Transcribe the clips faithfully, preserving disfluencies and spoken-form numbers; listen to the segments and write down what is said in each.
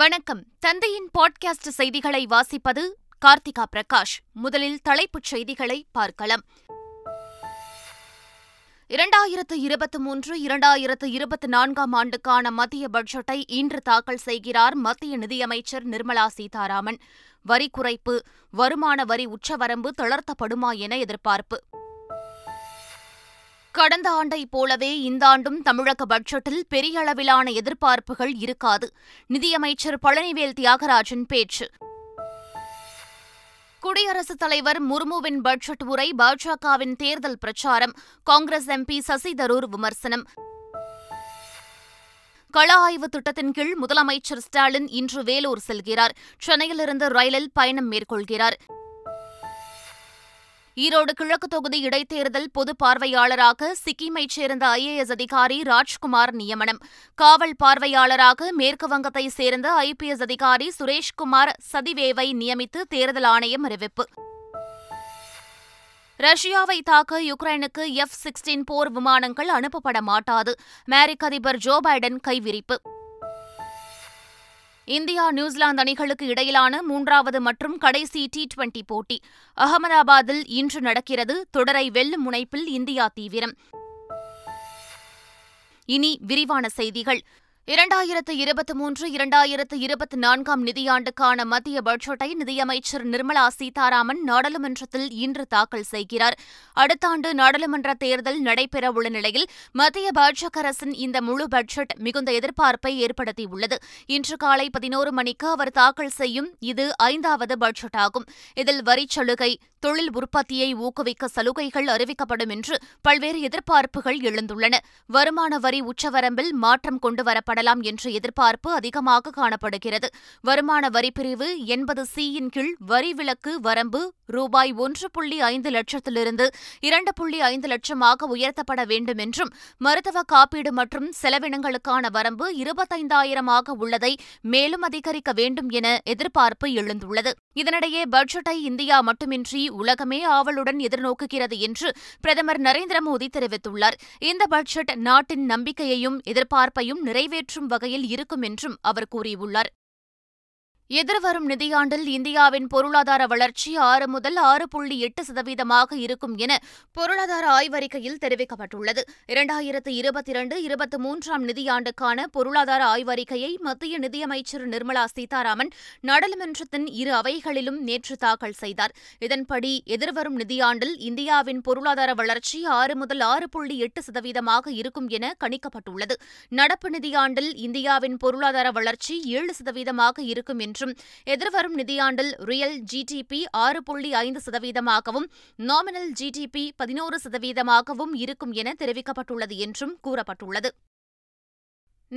வணக்கம். தந்தையின் பாட்காஸ்ட் செய்திகளை வாசிப்பது கார்த்திகா பிரகாஷ். முதலில் தலைப்புச் செய்திகளை பார்க்கலாம். இரண்டாயிரத்து இருபத்தி மூன்று இரண்டாயிரத்து இருபத்தி நான்காம் ஆண்டுக்கான மத்திய பட்ஜெட்டை இன்று தாக்கல் செய்கிறார் மத்திய நிதியமைச்சர் நிர்மலா சீதாராமன். வரி குறைப்பு, வருமான வரி உச்சவரம்பு தளர்த்தப்படுமா என எதிர்பார்ப்பு. கடந்த ஆண்டை போலவே இந்தாண்டும் தமிழக பட்ஜெட்டில் பெரிய அளவிலான எதிர்பார்ப்புகள் இருக்காது, நிதியமைச்சர் பழனிவேல் தியாகராஜன் பேச்சு. குடியரசுத் தலைவர் முர்முவின் பட்ஜெட் உரை, பாஜகவின் தேர்தல் பிரச்சாரம், காங்கிரஸ் எம்பி சசி தரூர் விமர்சனம். கள ஆய்வு திட்டத்தின் கீழ் முதலமைச்சர் ஸ்டாலின் இன்று வேலூர் செல்கிறார். சென்னையிலிருந்து ரயிலில் பயணம் மேற்கொள்கிறார். ஈரோடு கிழக்கு தொகுதி இடைத்தேர்தல் பொது பார்வையாளராக சிக்கிமைச் சேர்ந்த ஐ ஏ எஸ் அதிகாரி ராஜ்குமார் நியமனம். காவல் பார்வையாளராக மேற்குவங்கத்தை சேர்ந்த ஐ பி எஸ் அதிகாரி சுரேஷ்குமார் சதிவேவை நியமித்து தேர்தல் ஆணையம் அறிவிப்பு. ரஷ்யாவை தாக்க யுக்ரைனுக்கு எஃப் சிக்ஸ்டீன் போர் விமானங்கள் அனுப்பப்பட மாட்டாது, அமெரிக்க அதிபர் ஜோ பைடன் கைவிரிப்பு. இந்தியா நியூசிலாந்து அணிகளுக்கு இடையிலான மூன்றாவது மற்றும் கடைசி டி டுவெண்டி போட்டி அகமதாபாத்தில் இன்று நடக்கிறது. தொடரை வெல்லும் முனைப்பில் இந்தியா தீவிரம். இனி விரிவான செய்திகள். இரண்டாயிரத்து இருபத்தி மூன்று இரண்டாயிரத்து இருபத்தி நான்காம் நிதியாண்டுக்கான மத்திய பட்ஜெட்டை நிதியமைச்சர் நிர்மலா சீதாராமன் நாடாளுமன்றத்தில் இன்று தாக்கல் செய்கிறார். அடுத்த ஆண்டு நாடாளுமன்ற தேர்தல் நடைபெறவுள்ள நிலையில் மத்திய பாஜக அரசின் இந்த முழு பட்ஜெட் மிகுந்த எதிர்பார்ப்பை ஏற்படுத்தியுள்ளது. இன்று காலை பதினோரு மணிக்கு அவர் தாக்கல் செய்யும் இது ஐந்தாவது பட்ஜெட் ஆகும். இதில் வரிச்சலுகை, தொழில் உற்பத்தியை ஊக்குவிக்க சலுகைகள் அறிவிக்கப்படும் என்று பல்வேறு எதிர்பார்ப்புகள் எழுந்துள்ளன. வருமான வரி உச்சவரம்பில் மாற்றம் கொண்டுவரப்படும் என்று எதிர்பார்ப்பு அதிகமாக காணப்படுகிறது. வருமான வரிப்பிரிவு எண்பது சியின் கீழ் வரி விலக்கு வரம்பு ரூபாய் ஒன்று புள்ளி ஐந்து லட்சத்திலிருந்து இரண்டு புள்ளி ஐந்து லட்சமாக உயர்த்தப்பட வேண்டும் என்றும், மருத்துவ காப்பீடு மற்றும் செலவினங்களுக்கான வரம்பு இருபத்தைந்தாயிரமாக உள்ளதை மேலும் அதிகரிக்க வேண்டும் என எதிர்பார்ப்பு எழுந்துள்ளது. இதனிடையே பட்ஜெட்டை இந்தியா மட்டுமின்றி உலகமே ஆவலுடன் எதிர்நோக்குகிறது என்று பிரதமர் நரேந்திரமோடி தெரிவித்துள்ளார். இந்த பட்ஜெட் நாட்டின் நம்பிக்கையையும் எதிர்பார்ப்பையும் நிறைவேற்ற வகையில் இருக்கும் என்றும் அவர் கூறியுள்ளார். எதிர்வரும் நிதியாண்டில் இந்தியாவின் பொருளாதார வளர்ச்சி ஆறு முதல் ஆறு புள்ளி எட்டு சதவீதமாக இருக்கும் என பொருளாதார ஆய்வறிக்கையில் தெரிவிக்கப்பட்டுள்ளது. இரண்டாயிரத்து இருபத்தி இரண்டு இருபத்தி மூன்றாம் நிதியாண்டுக்கான பொருளாதார ஆய்வறிக்கையை மத்திய நிதியமைச்சர் நிர்மலா சீதாராமன் நாடாளுமன்றத்தின் இரு அவைகளிலும் நேற்று தாக்கல் செய்தார். இதன்படி எதிர்வரும் நிதியாண்டில் இந்தியாவின் பொருளாதார வளர்ச்சி ஆறு முதல் ஆறு புள்ளி எட்டு சதவீதமாக இருக்கும் என கணிக்கப்பட்டுள்ளது. நடப்பு நிதியாண்டில் இந்தியாவின் பொருளாதார வளர்ச்சி ஏழு சதவீதமாக இருக்கும் என்று, எதிர்வரும் நிதியாண்டில் ரியல் ஜி டி பி ஆறு புள்ளி ஐந்து சதவீதமாகவும் நாமினல் ஜி டி பி பதினோரு சதவீதமாகவும் இருக்கும் என தெரிவிக்கப்பட்டுள்ளது என்றும் கூறப்பட்டுள்ளது.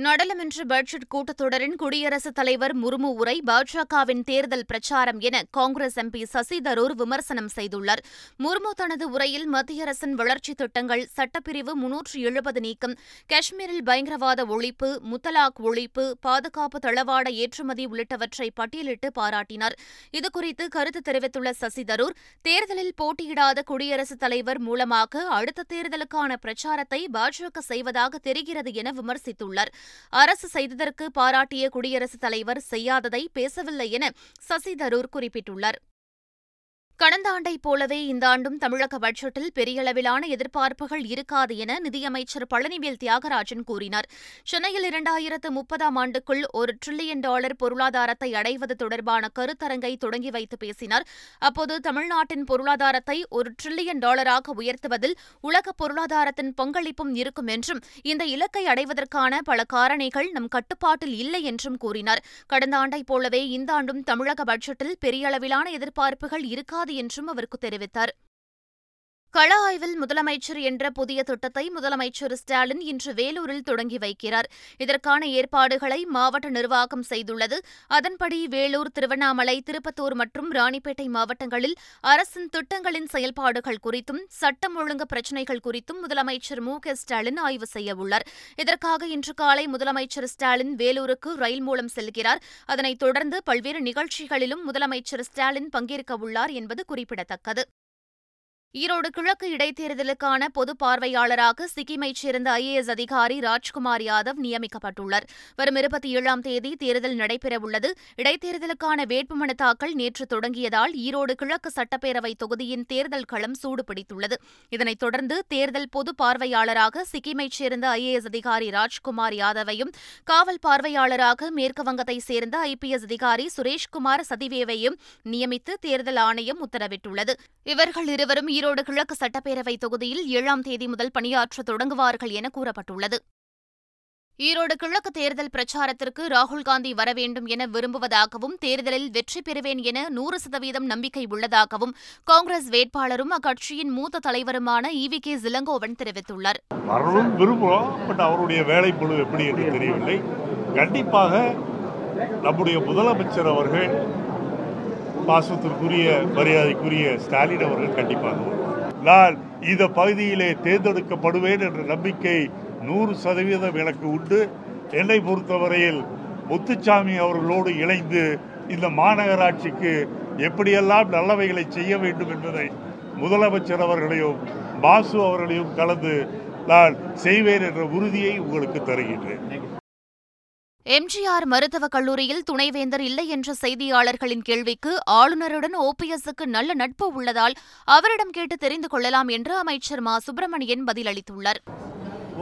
நாடாளுமன்ற பட்ஜெட் கூட்டத்தொடரின் குடியரசுத் தலைவர் முர்மு உரை, பாஜகவின் தேர்தல் பிரச்சாரம் என காங்கிரஸ் எம்பி சசி தரூர் விமர்சனம் செய்துள்ளார். முர்மு தனது உரையில் மத்திய அரசின் வளர்ச்சித் திட்டங்கள், சட்டப்பிரிவு முன்னூற்று எழுபது நீக்கம், காஷ்மீரில் பயங்கரவாத ஒழிப்பு, முத்தலாக் ஒழிப்பு, பாதுகாப்பு தளவாட ஏற்றுமதி உள்ளிட்டவற்றை பட்டியலிட்டு பாராட்டினார். இதுகுறித்து கருத்து தெரிவித்துள்ள சசி தரூர், தேர்தலில் போட்டியிடாத குடியரசுத் தலைவர் மூலமாக அடுத்த தேர்தலுக்கான பிரச்சாரத்தை பாஜக செய்வதாக தெரிகிறது என விமர்சித்துள்ளார். அரசு செய்ததற்கு பாராட்டிய குடியரசுத் தலைவர் செய்யாததை பேசவில்லை என சசி தரூர் குறிப்பிட்டுள்ளார். கடந்த ஆண்டை போலவே இந்தாண்டும் தமிழக பட்ஜெட்டில் பெரியளவிலான எதிர்பார்ப்புகள் இருக்காது என நிதியமைச்சர் பழனிவேல் தியாகராஜன் கூறினார். சென்னையில் இரண்டாயிரத்து முப்பதாம் ஆண்டுக்குள் ஒரு டிரில்லியன் டாலர் பொருளாதாரத்தை அடைவது தொடர்பான கருத்தரங்கை தொடங்கி வைத்து பேசினார். அப்போது தமிழ்நாட்டின் பொருளாதாரத்தை ஒரு டிரில்லியன் டாலராக உயர்த்துவதில் உலக பொருளாதாரத்தின் பங்களிப்பும் இருக்கும் என்றும், இந்த இலக்கை அடைவதற்கான பல காரணிகள் நம் கட்டுப்பாட்டில் இல்லை என்றும் கூறினார். கடந்த ஆண்டை போலவே இந்தாண்டும் தமிழக பட்ஜெட்டில் பெரியளவிலான எதிர்பார்ப்புகள் இருக்காது என்றும் அவருக்கு தெரிவித்தார். கள ஆய்வில் முதலமைச்சர் என்ற புதிய திட்டத்தை முதலமைச்சர் ஸ்டாலின் இன்று வேலூரில் தொடங்கி வைக்கிறார். இதற்கான ஏற்பாடுகளை மாவட்ட நிர்வாகம் செய்துள்ளது. அதன்படி வேலூர், திருவண்ணாமலை, திருப்பத்தூர் மற்றும் ராணிப்பேட்டை மாவட்டங்களில் அரசின் திட்டங்களின் செயல்பாடுகள் குறித்தும் சட்டம் ஒழுங்கு பிரச்சினைகள் குறித்தும் முதலமைச்சர் மு க ஸ்டாலின் ஆய்வு செய்யவுள்ளார். இதற்காக இன்று காலை முதலமைச்சர் ஸ்டாலின் வேலூருக்கு ரயில் மூலம் செல்கிறார். அதனைத் தொடர்ந்து பல்வேறு நிகழ்ச்சிகளிலும் முதலமைச்சர் ஸ்டாலின் பங்கேற்கவுள்ளார் என்பது குறிப்பிடத்தக்கது. ஈரோடு கிழக்கு இடைத்தேர்தலுக்கான பொது பார்வையாளராக சிக்கிமைச் சேர்ந்த ஐ ஏ எஸ் அதிகாரி ராஜ்குமார் யாதவ் நியமிக்கப்பட்டுள்ளார். வரும் இருபத்தி ஏழாம் தேதி தேர்தல் நடைபெறவுள்ளது. இடைத்தேர்தலுக்கான வேட்புமனு தாக்கல் நேற்று தொடங்கியதால் ஈரோடு கிழக்கு சட்டப்பேரவை தொகுதியின் தேர்தல் களம் சூடுபிடித்துள்ளது. இதனைத் தொடர்ந்து தேர்தல் பொது பார்வையாளராக சிக்கிமைச் சேர்ந்த ஐ ஏ எஸ் அதிகாரி ராஜ்குமார் யாதவையும் காவல் பார்வையாளராக மேற்குவங்கத்தைச் சேர்ந்த ஐ பி எஸ் அதிகாரி சுரேஷ்குமார் சதிவேவையும் நியமித்து தேர்தல் ஆணையம் உத்தரவிட்டுள்ளது. இவர்கள் இருவரும் ஈரோடு கிழக்கு சட்டப்பேரவை தொகுதியில் ஏழாம் தேதி முதல் பணியாற்ற தொடங்குவார்கள் என கூறப்பட்டுள்ளது. ஈரோடு கிழக்கு தேர்தல் பிரச்சாரத்திற்கு ராகுல் காந்தி வரவேண்டும் என விரும்புவதாகவும் தேர்தலில் வெற்றி பெறுவேன் என நூறு சதவீதம் நம்பிக்கை உள்ளதாகவும் காங்கிரஸ் வேட்பாளரும் அக்கட்சியின் மூத்த தலைவருமான இ வி கே சிலங்கோவன் தெரிவித்துள்ளார். அவருடைய வேலைப்பழு எப்படி என்று தெரியவில்லை. கண்டிப்பாக நம்முடைய முதலமைச்சர் அவர்கள் பாசத்திற்குரிய மரியாதைக்குரிய ஸ்டாலின் அவர்கள் கண்டிப்பாக நான் இந்த பகுதியிலே தேர்ந்தெடுக்கப்படுவேன் என்ற நம்பிக்கை நூறு சதவீதம் எனக்கு உண்டு. என்னை பொறுத்தவரையில் முத்துச்சாமி அவர்களோடு இணைந்து இந்த மாநகராட்சிக்கு எப்படியெல்லாம் நல்லவைகளை செய்ய வேண்டும் என்பதை முதலமைச்சர் அவர்களையும் பாசு அவர்களையும் கலந்து நான் செய்வேன் என்ற உறுதியை உங்களுக்கு தருகின்றேன். எம் ஜி ஆர் மருத்துவக் கல்லூரியில் துணைவேந்தர் இல்லை என்ற செய்தியாளர்களின் கேள்விக்கு ஆளுநருடன் ஓ பி எஸ் க்கு நல்ல நட்பு உள்ளதால் அவரிடம் கேட்டு தெரிந்து கொள்ளலாம் என்று அமைச்சர் மா சுப்பிரமணியன் பதிலளித்துள்ளார்.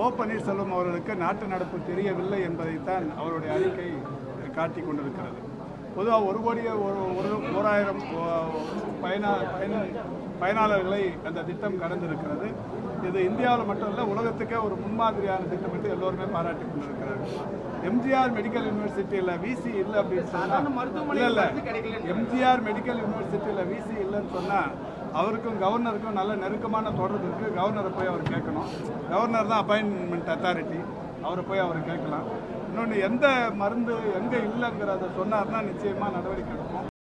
ஓ பன்னீர்செல்வம் அவர்களுக்கு நாட்டு நடப்பு தெரியவில்லை என்பதைத்தான் அவருடைய அறிக்கை காட்டிக் கொண்டிருக்கிறது. பொதுவாக ஒரு கோடியே ஒரு ஓராயிரம் பயனாளர்களை அந்த திட்டம் கடந்திருக்கிறது. இது இந்தியாவில் மட்டும் இல்லை, உலகத்துக்கே ஒரு முன்மாதிரியான திட்டம் என்று எல்லோருமே பாராட்டி கொண்டிருக்கிறார். எம்ஜிஆர் மெடிக்கல் யூனிவர்சிட்டியில் விசி இல்லை அப்படின்னு சொன்னால் மருத்துவமனை இல்லை. எம்ஜிஆர் மெடிக்கல் யூனிவர்சிட்டியில் விசி இல்லைன்னு சொன்னால் அவருக்கும் கவர்னருக்கும் நல்ல நெருக்கமான தொடர்பு இருக்குது. கவர்னரை போய் அவர் கேட்கணும். கவர்னர் தான் அப்பாயின்மெண்ட் அத்தாரிட்டி. அவரை போய் அவரை கேட்கலாம். இன்னொன்று, எந்த மருந்து எங்கே இல்லைங்கிறத சொன்னார்னா நிச்சயமாக நடவடிக்கை எடுக்கும்.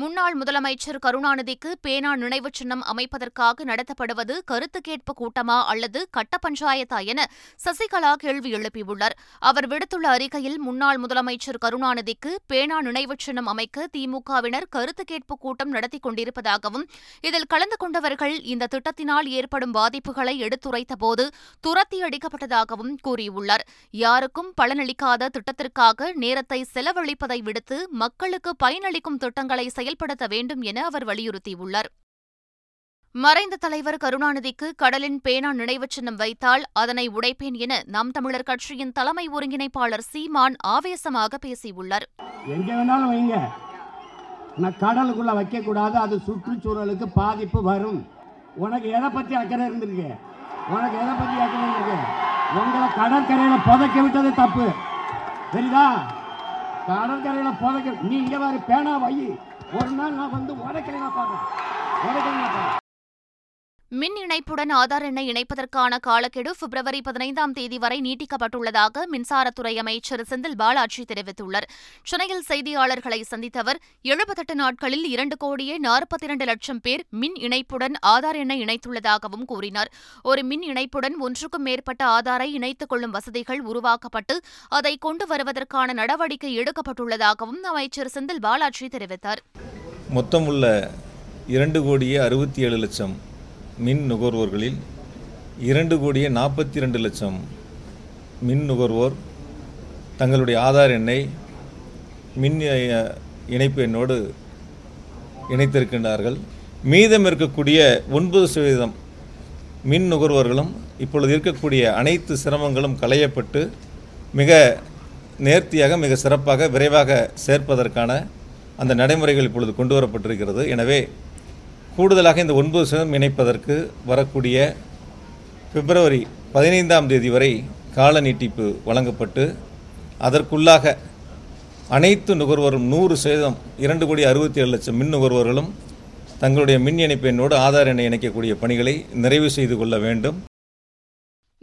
முன்னாள் முதலமைச்சர் கருணாநிதிக்கு பேனா நினைவுச் சின்னம் அமைப்பதற்காக நடத்தப்படுவது கருத்து கேட்பு கூட்டமா அல்லது கட்ட பஞ்சாயத்தா என சசிகலா கேள்வி எழுப்பியுள்ளார். அவர் விடுத்துள்ள அறிக்கையில் முன்னாள் முதலமைச்சர் கருணாநிதிக்கு பேனா நினைவுச் சின்னம் அமைக்க தி மு கவினர் கருத்து கேட்பு கூட்டம் நடத்தி கொண்டிருப்பதாகவும் இதில் கலந்து கொண்டவர்கள் இந்த திட்டத்தினால் ஏற்படும் பாதிப்புகளை எடுத்துரைத்தபோது துரத்தி அடிக்கப்பட்டதாகவும் கூறியுள்ளார். யாருக்கும் பலனளிக்காத திட்டத்திற்காக நேரத்தை செலவழிப்பதை விடுத்து மக்களுக்கு பயனளிக்கும் திட்டங்களை செயல்படுத்த வேண்டும் என அவர் வலியுறுத்தியுள்ளார். மறைந்த தலைவர் கருணாநிதிக்கு கடலின் பேனா நினைவுச் சின்னம் வைத்தால் அதனை உடைப்பேன் என நாம் தமிழர் கட்சியின் தலைமை ஒருங்கிணைப்பாளர் சீமான் ஆவேசமாக பேசியுள்ளார். எங்க வேணாலும் வைங்க, நான் கடலுக்குள்ள வைக்க கூடாது, அது சுற்றுச்சூழலுக்கு பாதிப்பு வரும். உனக்கு எதை பத்தி அக்கறை இருந்திருக்கு? உனக்கு எதை பத்தி அக்கறை இருந்திருக்கு? உங்களை கடற்கரையில புதைக்க விட்டது தப்பு, சரிதா? கடற்கரையில புதைக்க நீ இங்க வேற பேனா வை. மின் இணைப்புடன் ஆதார் எண்ணை இணைப்பதற்கான காலக்கெடு பிப்ரவரி பதினைந்தாம் தேதி வரை நீட்டிக்கப்பட்டுள்ளதாக மின்சாரத்துறை அமைச்சர் செந்தில் பாலாஜி தெரிவித்துள்ளார். சென்னையில் செய்தியாளர்களை சந்தித்தவர் எழுபத்தெட்டு நாட்களில் இரண்டு கோடியே நாற்பத்தி இரண்டு லட்சம் பேர் மின் இணைப்புடன் ஆதார் எண்ணை இணைத்துள்ளதாகவும் கூறினார். ஒரு மின் இணைப்புடன் ஒன்றுக்கும் மேற்பட்ட ஆதாரை இணைத்துக் கொள்ளும் வசதிகள் உருவாக்கப்பட்டு அதை கொண்டு வருவதற்கான நடவடிக்கை எடுக்கப்பட்டுள்ளதாகவும் அமைச்சர் செந்தில் பாலாஜி தெரிவித்தார். மொத்தம் உள்ள இரண்டு கோடியே அறுபத்தி ஏழு லட்சம் மின் நுகர்வோர்களில் இரண்டு கோடியே நாற்பத்தி இரண்டு லட்சம் மின் நுகர்வோர் தங்களுடைய ஆதார் எண்ணை மின் இணைப்பு எண்ணோடு இணைத்திருக்கின்றார்கள். மீதம் இருக்கக்கூடிய ஒன்பது சதவீதம் மின் நுகர்வோர்களும் இப்பொழுது இருக்கக்கூடிய அனைத்து சிரமங்களும் களையப்பட்டு மிக நேர்த்தியாக மிக சிறப்பாக விரைவாக சேர்ப்பதற்கான அந்த நடைமுறைகள் இப்பொழுது கொண்டு வரப்பட்டிருக்கிறது. எனவே கூடுதலாக இந்த ஒன்பது சதவீதம் இணைப்பதற்கு வரக்கூடிய பிப்ரவரி பதினைந்தாம் தேதி வரை கால நீட்டிப்பு வழங்கப்பட்டு அதற்குள்ளாக அனைத்து நுகர்வோரும் நூறு சதவீதம் இரண்டு கோடி அறுபத்தி ஏழு லட்சம் மின் நுகர்வோர்களும் தங்களுடைய மின் இணைப்பு எண்ணோடு ஆதார் எண்ணை இணைக்கக்கூடிய பணிகளை நிறைவு செய்து கொள்ள வேண்டும்.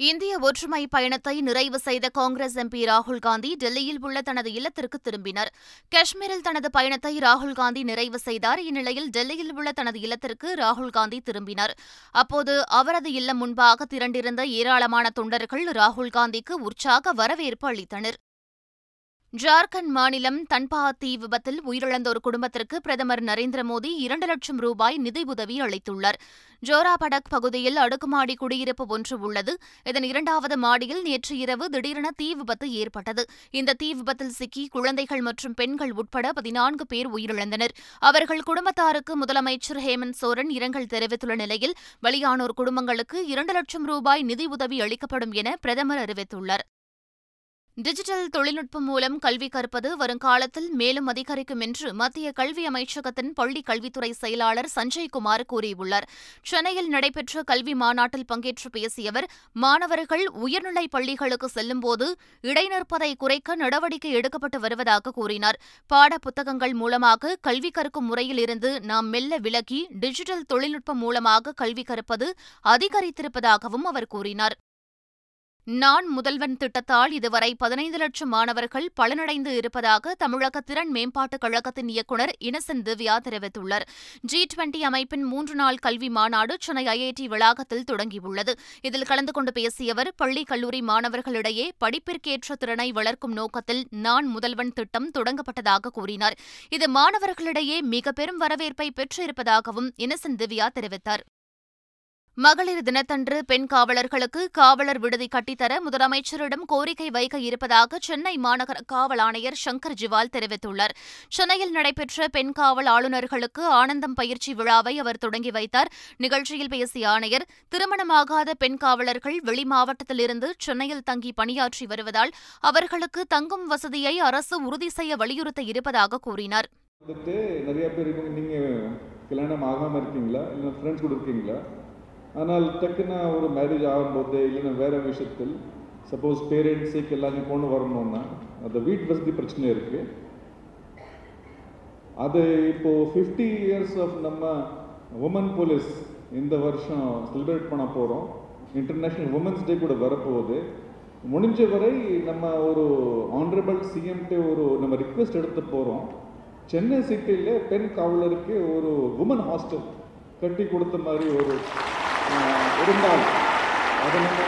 இந்திய ஒற்றுமை பயணத்தை நிறைவு செய்த காங்கிரஸ் எம் பி ராகுல் காந்தி டெல்லியில் உள்ள தனது இல்லத்திற்கு திரும்பினார். காஷ்மீரில் தனது பயணத்தை ராகுல் காந்தி நிறைவு செய்தார். இந்நிலையில் டெல்லியில் உள்ள தனது இல்லத்திற்கு ராகுல் காந்தி திரும்பினார். அப்போது அவரது இல்லம் முன்பாக திரண்டிருந்த ஏராளமான தொண்டர்கள் ராகுல் காந்திக்கு உற்சாக வரவேற்பு அளித்தனர். ஜார்க்கண்ட் மாநிலம் தன்பா தீ விபத்தில் உயிரிழந்த ஒரு குடும்பத்திற்கு பிரதமர் நரேந்திரமோடி இரண்டு லட்சம் ரூபாய் நிதியுதவி அளித்துள்ளார். ஜோராபடக் பகுதியில் அடுக்குமாடி குடியிருப்பு ஒன்று உள்ளது. இதன் இரண்டாவது மாடியில் நேற்று இரவு திடீரென தீ விபத்து ஏற்பட்டது. இந்த தீ விபத்தில் சிக்கி குழந்தைகள் மற்றும் பெண்கள் உட்பட பதினான்கு பேர் உயிரிழந்தனர். அவர்கள் குடும்பத்தாருக்கு முதலமைச்சர் ஹேமந்த் சோரன் இரங்கல் தெரிவித்துள்ள நிலையில் பலியானோர் குடும்பங்களுக்கு இரண்டு லட்சம் ரூபாய் நிதியுதவி அளிக்கப்படும் என பிரதமர் அறிவித்துள்ளார். டிஜிட்டல் தொழில்நுட்பம் மூலம் கல்வி கற்பது வருங்காலத்தில் மேலும் அதிகரிக்கும் என்று மத்திய கல்வி அமைச்சகத்தின் பள்ளிக் கல்வித்துறை செயலாளர் சஞ்ஜய் குமார் கூறியுள்ளார். சென்னையில் நடைபெற்ற கல்வி மாநாட்டில் பங்கேற்று பேசிய அவர், மாணவர்கள் உயர்நிலைப் பள்ளிகளுக்கு செல்லும்போது இடைநிற்பதை குறைக்க நடவடிக்கை எடுக்கப்பட்டு வருவதாக கூறினார். பாடப்புத்தகங்கள் மூலமாக கல்வி கற்கும் முறையில் இருந்து நாம் மெல்ல விலகி டிஜிட்டல் தொழில்நுட்பம் மூலமாக கல்வி கற்பது அதிகரித்திருப்பதாகவும் அவர் கூறினார். நான் முதல்வன் திட்டத்தால் இதுவரை பதினைந்து லட்சம் மாணவர்கள் பலனடைந்து இருப்பதாக தமிழக திறன் மேம்பாட்டுக் கழகத்தின் இயக்குநர் இனசென்ட் திவ்யா தெரிவித்துள்ளார். ஜி டுவெண்டி அமைப்பின் மூன்று நாள் கல்வி மாநாடு சென்னை ஐஐடி வளாகத்தில் தொடங்கியுள்ளது. இதில் கலந்து கொண்டு பேசிய அவர், பள்ளி கல்லூரி மாணவர்களிடையே படிப்பிற்கேற்ற திறனை வளர்க்கும் நோக்கத்தில் நான் முதல்வன் திட்டம் தொடங்கப்பட்டதாக கூறினார். இது மாணவர்களிடையே மிக பெரும் வரவேற்பை பெற்றிருப்பதாகவும் இனசென்ட் திவ்யா தெரிவித்தார். மகளிர் தினத்தன்று பெண் காவலர்களுக்கு காவலர் விடுதி கட்டித்தர முதலமைச்சரிடம் கோரிக்கை வைக்க இருப்பதாக சென்னை மாநகர காவல் ஆணையர் ஷங்கர் ஜிவால் தெரிவித்துள்ளார். சென்னையில் நடைபெற்ற பெண் காவல் ஆளுநர்களுக்கு ஆனந்தம் பயிற்சி விழாவை அவர் தொடங்கி வைத்தார். நிகழ்ச்சியில் பேசிய ஆணையர், திருமணமாகாத பெண் காவலர்கள் வெளி மாவட்டத்திலிருந்து சென்னையில் தங்கி பணியாற்றி வருவதால் அவர்களுக்கு தங்கும் வசதியை அரசு உறுதி செய்ய வலியுறுத்த இருப்பதாக கூறினார். ஆனால் டக்குன்னு ஒரு மேரேஜ் ஆகும்போது இல்லைன்னா வேறு விஷயத்தில் சப்போஸ் பேரண்ட்ஸுக்கு எல்லாமே கொண்டு வரணும்னா அந்த வீட்டு வசதி பிரச்சனை இருக்குது. அது இப்போது ஃபிஃப்டி இயர்ஸ் ஆஃப் நம்ம உமன் போலீஸ் இந்த வருஷம் செலிப்ரேட் பண்ண போகிறோம். இன்டர்நேஷ்னல் உமன்ஸ் டே கூட வரப்போகுது. முடிஞ்ச வரை நம்ம ஒரு ஆனரபிள் சிஎம்கிட்ட ஒரு நம்ம ரிக்வெஸ்ட் எடுத்து போகிறோம். சென்னை சிட்டியில் பெண் காவலருக்கு ஒரு உமன் ஹாஸ்டல் கட்டி கொடுத்த மாதிரி ஒரு இருந்தால் அதை நம்ம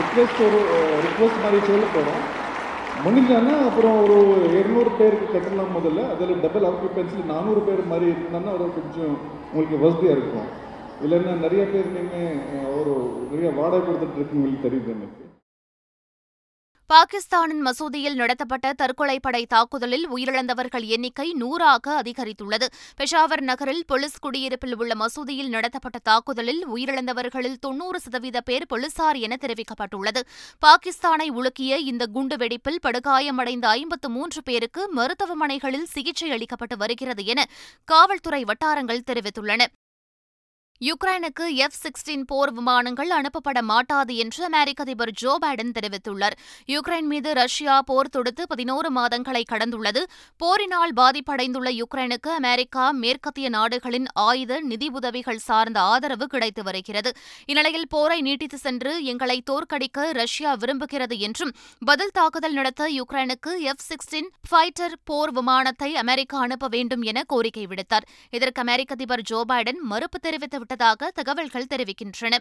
ரிக்வெஸ்ட் ஒரு ரிக்வெஸ்ட் மாதிரி சொல்ல போகிறோம். முடிஞ்சானா அப்புறம் ஒரு இருநூறு பேருக்கு கட்டலாம் முதல்ல. அதில் டபுள் ஆக்குபென்சில் நானூறு பேர் மாதிரி இருந்தாங்கன்னா ஒரு கொஞ்சம் உங்களுக்கு வசதியாக இருக்கும். இல்லைன்னா நிறைய பேர் நீங்கள் ஒரு நிறைய வாடகை கொடுத்துட்டு இருக்குங்களுக்கு தெரியுது எனக்கு. பாகிஸ்தானின் மசூதியில் நடத்தப்பட்ட தற்கொலை படை தாக்குதலில் உயிரிழந்தவர்கள் எண்ணிக்கை நூறாக அதிகரித்துள்ளது. பெஷாவர் நகரில் போலீஸ் குடியிருப்பில் உள்ள மசூதியில் நடத்தப்பட்ட தாக்குதலில் உயிரிழந்தவர்களில் தொன்னூறு சதவீத பேர் போலீசார் என தெரிவிக்கப்பட்டுள்ளது. பாகிஸ்தானை உலுக்கிய இந்த குண்டு வெடிப்பில் படுகாயமடைந்த ஐம்பத்து மூன்று பேருக்கு மருத்துவமனைகளில் சிகிச்சை அளிக்கப்பட்டு வருகிறது என காவல்துறை வட்டாரங்கள் தெரிவித்துள்ளன. யுக்ரைனுக்கு எஃப் சிக்ஸ்டீன் போர் விமானங்கள் அனுப்பப்பட மாட்டாது என்று அமெரிக்க அதிபர் ஜோ பைடன் தெரிவித்துள்ளார். யுக்ரைன் மீது ரஷ்யா போர் தொடுத்து பதினோரு மாதங்களை கடந்துள்ளது. போரினால் பாதிப்படைந்துள்ள யுக்ரைனுக்கு அமெரிக்கா மேற்கத்திய நாடுகளின் ஆயுத நிதி உதவிகள் சார்ந்த ஆதரவு கிடைத்து வருகிறது. இந்நிலையில் போரை நீட்டித்து சென்று எங்களை தோற்கடிக்க ரஷ்யா விரும்புகிறது என்றும், பதில் தாக்குதல் நடத்த யுக்ரைனுக்கு எஃப் சிக்ஸ்டீன் ஃபைட்டர் போர் விமானத்தை அமெரிக்கா அனுப்ப வேண்டும் என கோரிக்கை விடுத்தார். இதற்கு அமெரிக்க அதிபர் ஜோ பைடன் மறுப்பு தெரிவித்து விட்டதாக தகவல்கள் தெரிவிக்கின்றன.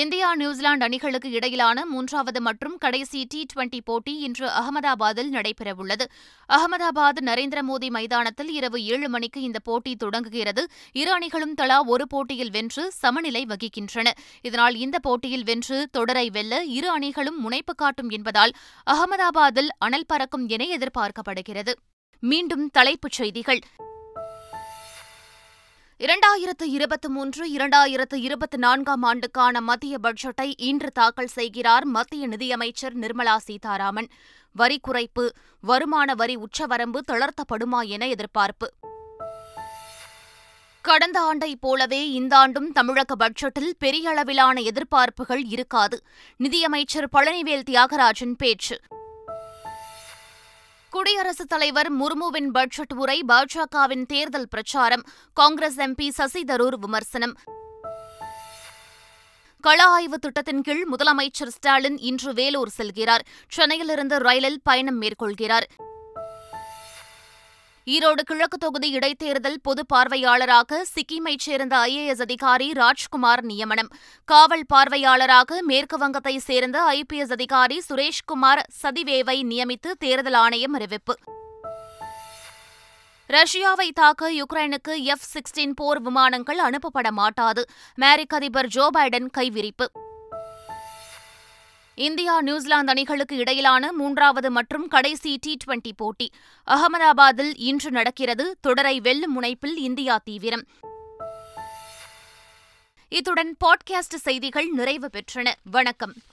இந்தியா நியூசிலாந்து அணிகளுக்கு இடையிலான மூன்றாவது மற்றும் கடைசி டி டுவெண்டி போட்டி இன்று அகமதாபாத்தில் நடைபெறவுள்ளது. அகமதாபாத் நரேந்திரமோடி மைதானத்தில் இரவு ஏழு மணிக்கு இந்த போட்டி தொடங்குகிறது. இரு அணிகளும் தலா ஒரு போட்டியில் வென்று சமநிலை வகிக்கின்றன. இதனால் இந்த போட்டியில் வென்று தொடரை வெல்ல இரு அணிகளும் முனைப்பு காட்டும் என்பதால் அகமதாபாத்தில் அனல் பறக்கும் என எதிர்பார்க்கப்படுகிறது. மீண்டும் தலைப்புச் செய்திகள். இரண்டாயிரத்து இருபத்தி மூன்று இரண்டாயிரத்து இருபத்தி நான்காம் ஆண்டுக்கான மத்திய பட்ஜெட்டை இன்று தாக்கல் செய்கிறார் மத்திய நிதியமைச்சர் நிர்மலா சீதாராமன். வரி குறைப்பு, வருமான வரி உச்சவரம்பு தளர்த்தப்படுமா என எதிர்பார்ப்பு. கடந்த ஆண்டை போலவே இந்த ஆண்டும் தமிழக பட்ஜெட்டில் பெரிய அளவிலான எதிர்பார்ப்புகள் இருக்காது, நிதியமைச்சர் பழனிவேல் தியாகராஜன் பேச்சு. குடியரசுத் தலைவர் முர்முவின் பட்ஜெட் உரை பாஜகவின் தேர்தல் பிரச்சாரம். காங்கிரஸ் எம்பி சசி தரூர் விமர்சனம். கள ஆய்வு திட்டத்தின் கீழ் முதலமைச்சர் ஸ்டாலின் இன்று வேலூர் செல்கிறார். சென்னையிலிருந்து ரயிலில் பயணம் மேற்கொள்கிறார். ஈரோடு கிழக்கு தொகுதி இடைத்தேர்தல் பொது பார்வையாளராக சிக்கிமைச் சேர்ந்த ஐ ஏ எஸ் அதிகாரி ராஜ்குமார் நியமனம். காவல் பார்வையாளராக மேற்குவங்கத்தைச் சேர்ந்த ஐ பி எஸ் அதிகாரி சுரேஷ்குமார் சதிவேவை நியமித்து தேர்தல் ஆணையம் அறிவிப்பு. ரஷ்யாவை தாக்க யுக்ரைனுக்கு எஃப் சிக்ஸ்டீன் போர் விமானங்கள் அனுப்பப்பட மாட்டாது. அமெரிக்க அதிபர் ஜோ பைடன் கைவிரிப்பு. இந்தியா நியூசிலாந்து அணிகளுக்கு இடையிலான மூன்றாவது மற்றும் கடைசி டி டுவெண்டி போட்டி அகமதாபாத்தில் இன்று நடக்கிறது. தொடரை வெல்லும் முனைப்பில் இந்தியா தீவிரம். இத்துடன் பாட்காஸ்ட் செய்திகள் நிறைவு பெற்றன. வணக்கம்.